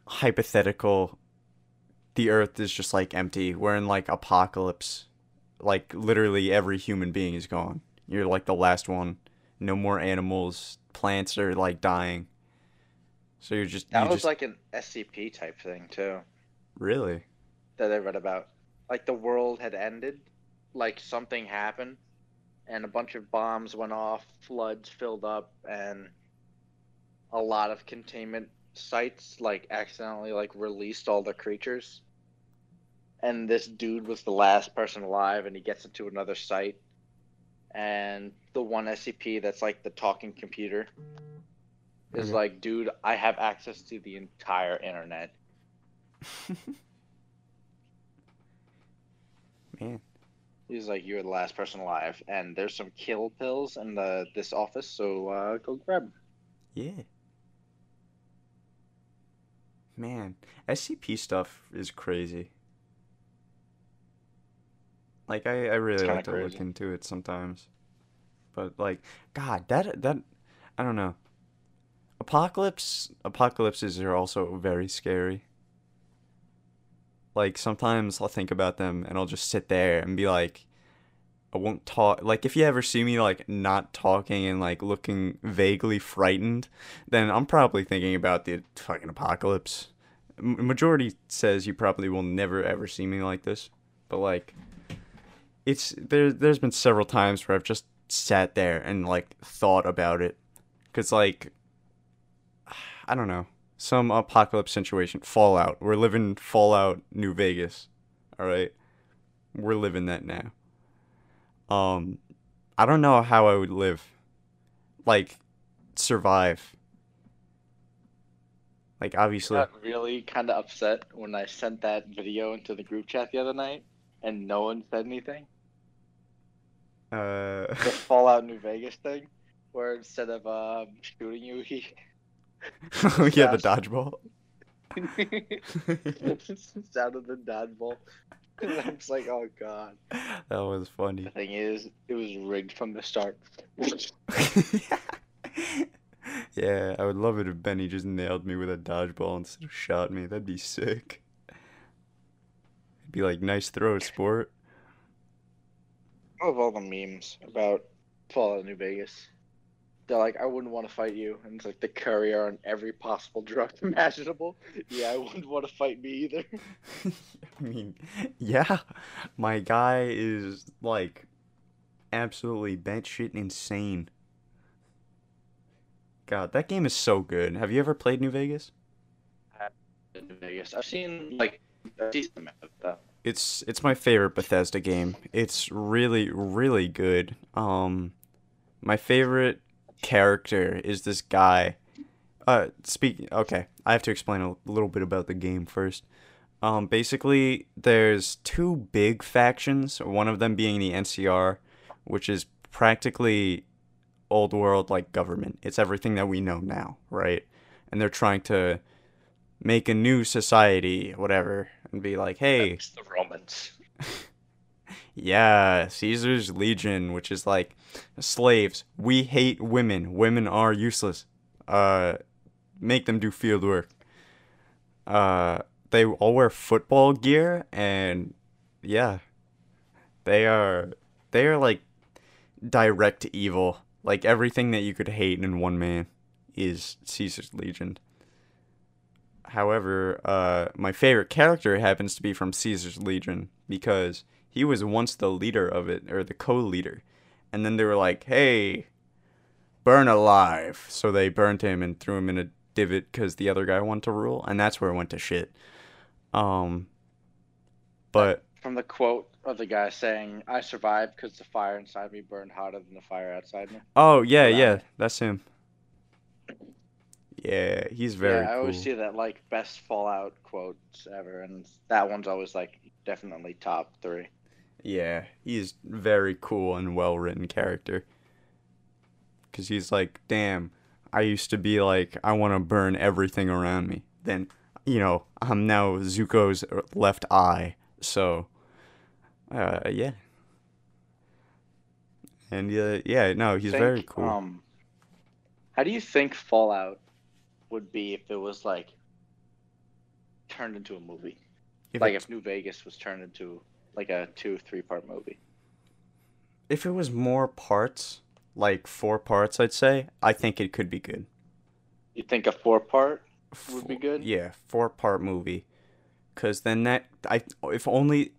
Hypothetical the earth is just like empty. We're in like apocalypse, like literally every human being is gone. You're like the last one. No more animals, plants are like dying, so you're just like an SCP type thing too, really, that I read about. Like the world had ended, like something happened and a bunch of bombs went off, floods filled up, and a lot of containment sites like accidentally like released all the creatures, and this dude was the last person alive, and he gets into another site, and the one SCP that's like the talking computer is like, dude, I have access to the entire internet. Man. He's like, you're the last person alive, and there's some kill pills in this office, so go grab them. Yeah. Man, SCP stuff is crazy. Like, I really like to look into it sometimes. But, like, God, that I don't know. Apocalypses are also very scary. Like, sometimes I'll think about them, and I'll just sit there and be like, I won't talk. Like, if you ever see me, like, not talking and, like, looking vaguely frightened, then I'm probably thinking about the fucking apocalypse. Majority says you probably will never, ever see me like this. But, like, it's there's been several times where I've just sat there and, like, thought about it. Because, like, I don't know. Some apocalypse situation. Fallout. We're living Fallout New Vegas. All right? We're living that now. I don't know how I would live. Like, survive. Like, obviously. I got really kind of upset when I sent that video into the group chat the other night and no one said anything. The Fallout New Vegas thing, where instead of shooting you, he... Oh yeah, the dodgeball. Sound of the dodgeball. And I was like, oh god. That was funny. The thing is, it was rigged from the start. Yeah, I would love it if Benny just nailed me with a dodgeball instead of shot me. That'd be sick. It'd be like, nice throw, sport. Of all the memes about Fallout New Vegas. They're like, I wouldn't want to fight you. And it's like the courier on every possible drug imaginable. Yeah, I wouldn't want to fight me either. I mean, yeah. My guy is, like, absolutely batshit insane. God, that game is so good. Have you ever played New Vegas? I haven't played New Vegas. I've seen, like, a decent amount of that. It's my favorite Bethesda game. It's really, really good. My favorite... character is this guy. Okay, I have to explain a little bit about the game first. Basically, there's two big factions, one of them being the NCR, which is practically old world, like, government. It's everything that we know now, right? And they're trying to make a new society, whatever, and be like, hey... It's the Romans. Yeah, Caesar's Legion, which is like, slaves, we hate women, women are useless, make them do field work. They all wear football gear, and yeah, they are like direct evil, like everything that you could hate in one man is Caesar's Legion. However, my favorite character happens to be from Caesar's Legion, because... he was once the leader of it, or the co-leader. And then they were like, hey, burn alive. So they burned him and threw him in a divot because the other guy wanted to rule. And that's where it went to shit. But from the quote of the guy saying, I survived because the fire inside me burned hotter than the fire outside me. Oh, yeah, yeah. That's him. Yeah, he's very cool. I always see that, like, best Fallout quotes ever. And that one's always, like, definitely top 3. Yeah, he's very cool and well-written character. Because he's like, damn, I used to be like, I want to burn everything around me. Then, you know, I'm now Zuko's left eye. So, yeah. And, yeah, no, he's very cool. How do you think Fallout would be if it was, like, turned into a movie? Like, if New Vegas was turned into, like, a 2-3-part movie. If it was more parts, like 4 parts, I'd say, I think it could be good. You think a 4-part would be good? Yeah, 4-part movie. Because then that... Only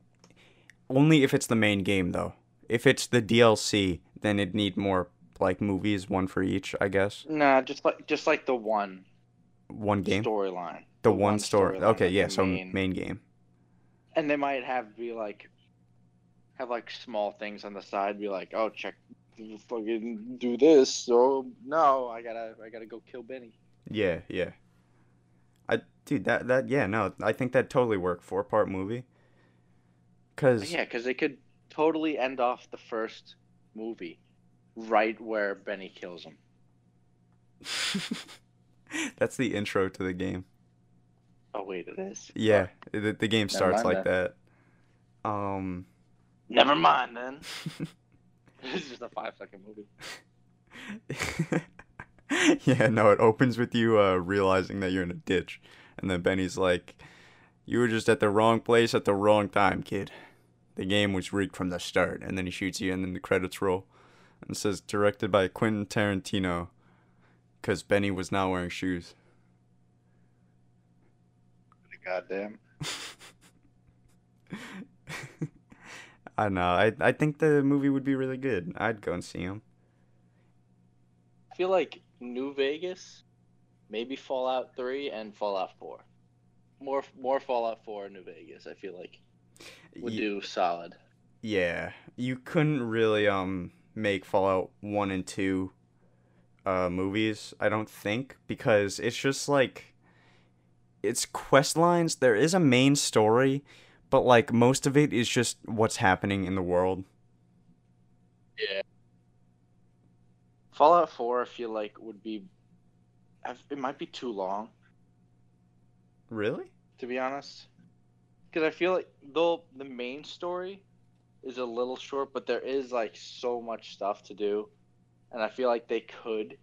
if it's the main game, though. If it's the DLC, then it'd need more, like, movies, one for each, I guess. Nah, just like the one... One game? Storyline. The one story. Okay, yeah, so main game. And they might have small things on the side, be like, oh, check, fucking do this. So no, I gotta go kill Benny. Yeah, yeah. I think that totally worked. 4-part movie. Cause they could totally end off the first movie right where Benny kills him. That's the intro to the game. Oh wait, it is. Yeah, the game starts like that. Never mind then. This is just a 5-second movie. Yeah, no, it opens with you realizing that you're in a ditch, and then Benny's like, "You were just at the wrong place at the wrong time, kid. The game was rigged from the start." And then he shoots you, and then the credits roll, and it says directed by Quentin Tarantino, because Benny was not wearing shoes. Goddamn. I know. I think the movie would be really good. I'd go and see him. I feel like New Vegas, maybe Fallout 3 and Fallout 4. More Fallout 4 and New Vegas. I feel like would do solid. Yeah, you couldn't really make Fallout 1 and 2 movies. I don't think, because it's just like. It's quest lines. There is a main story, but like most of it is just what's happening in the world. Yeah. Fallout 4, I feel like would be. It might be too long. Really? To be honest, because I feel like though the main story is a little short, but there is like so much stuff to do, and I feel like they could.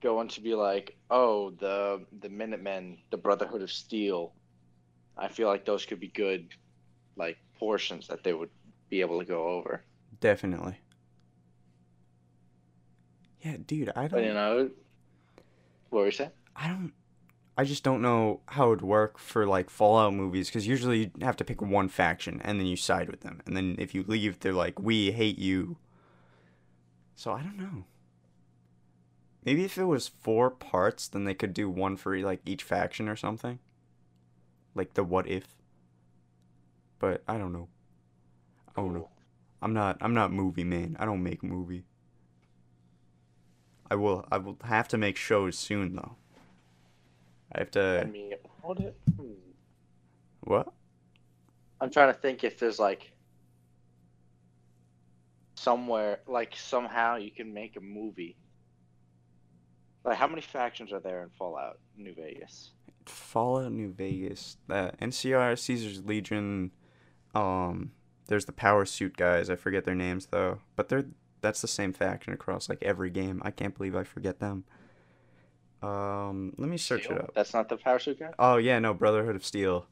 Going to be like, oh, the Minutemen, the Brotherhood of Steel. I feel like those could be good, like, portions that they would be able to go over. Definitely. Yeah, dude, I don't... But, you know, what were you saying? I just don't know how it would work for, like, Fallout movies, because usually you have to pick one faction, and then you side with them. And then if you leave, they're like, we hate you. So, I don't know. Maybe if it was 4 parts, then they could do one for, like, each faction or something. Like, the what if. But, I don't know. I don't know. I'm not movie, man. I don't make movie. I will have to make shows soon, though. I have to... I mean, what? I'm trying to think if there's, like... Somewhere, like, somehow you can make a movie... Like, how many factions are there in Fallout New Vegas? Fallout New Vegas. NCR, Caesar's Legion. There's the Power Suit guys. I forget their names, though. But that's the same faction across, like, every game. I can't believe I forget them. Let me search it up. That's not the Power Suit guy? Oh, yeah, no, Brotherhood of Steel.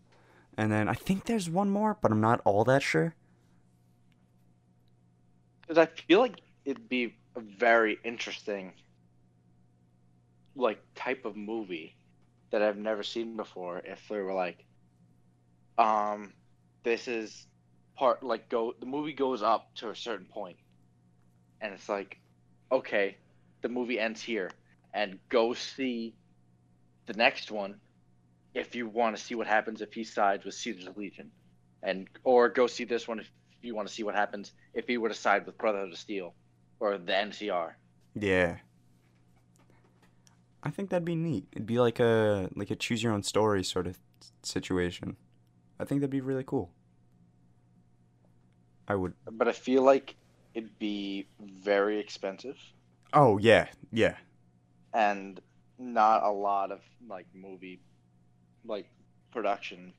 And then I think there's one more, but I'm not all that sure. Because I feel like it'd be a very interesting... like type of movie that I've never seen before. If they were like, this is part like go the movie goes up to a certain point, and it's like, okay, the movie ends here, and go see the next one if you want to see what happens if he sides with Caesar's Legion, and or go see this one if you want to see what happens if he were to side with Brotherhood of Steel or the NCR. Yeah. I think that'd be neat. It'd be like a choose your own story sort of situation. I think that'd be really cool. I would. But I feel like it'd be very expensive. Oh, yeah. Yeah. And not a lot of like movie like production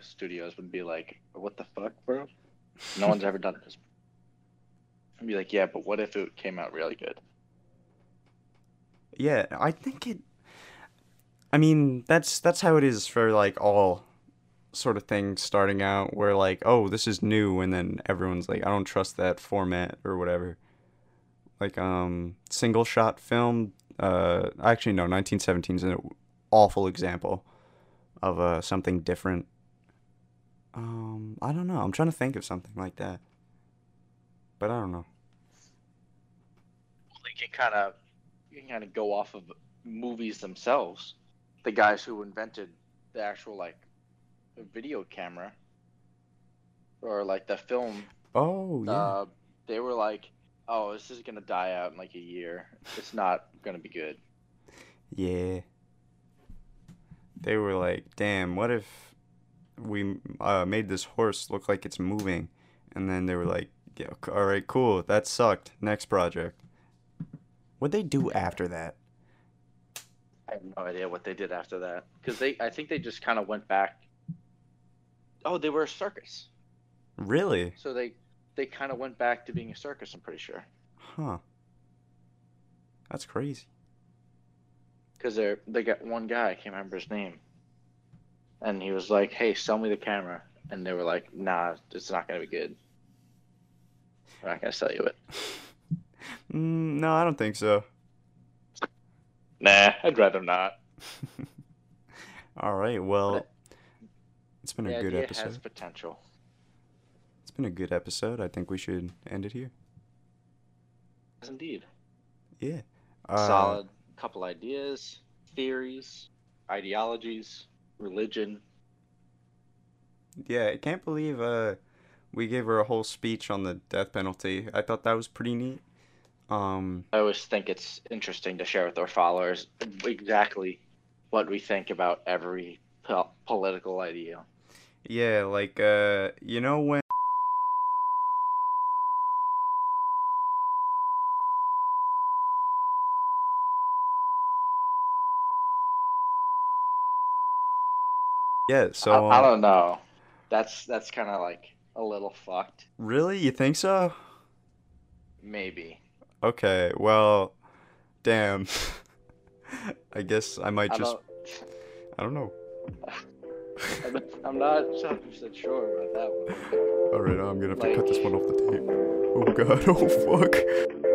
studios would be like, "What the fuck, bro? No one's ever done this." I'd be like, "Yeah, but what if it came out really good?" Yeah, I think it... I mean, that's how it is for, like, all sort of things starting out where, like, oh, this is new, and then everyone's like, I don't trust that format or whatever. Like, single-shot film... actually, no, 1917 is an awful example of something different. I don't know. I'm trying to think of something like that. But I don't know. Like, it kind of... You can kind of go off of movies themselves. The guys who invented the actual, like, video camera or like the film. Oh, yeah. They were like, oh, this is going to die out in like a year. It's not going to be good. Yeah. They were like, damn, what if we made this horse look like it's moving? And then they were like, yeah, all right, cool. That sucked. Next project. What'd they do after that? I have no idea what they did after that. Because I think they just kind of went back. Oh, they were a circus. Really? So they kind of went back to being a circus, I'm pretty sure. Huh. That's crazy. Because they got one guy, I can't remember his name. And he was like, hey, sell me the camera. And they were like, nah, it's not going to be good. We're not going to sell you it. No, I don't think so. Nah, I'd rather not. All right, well, it's been a good episode. It has potential. It's been a good episode. I think we should end it here. Yes, indeed. Yeah. Solid couple ideas, theories, ideologies, religion. Yeah, I can't believe we gave her a whole speech on the death penalty. I thought that was pretty neat. I always think it's interesting to share with our followers exactly what we think about every political idea. Yeah, like, you know when... Yeah, so... I don't know. That's kind of, like, a little fucked. Really? You think so? Maybe. Okay, well, damn. I guess I might just... I don't know. I'm not 100% sure about that one. Alright, I'm gonna have to cut this one off the tape. Oh god, oh fuck.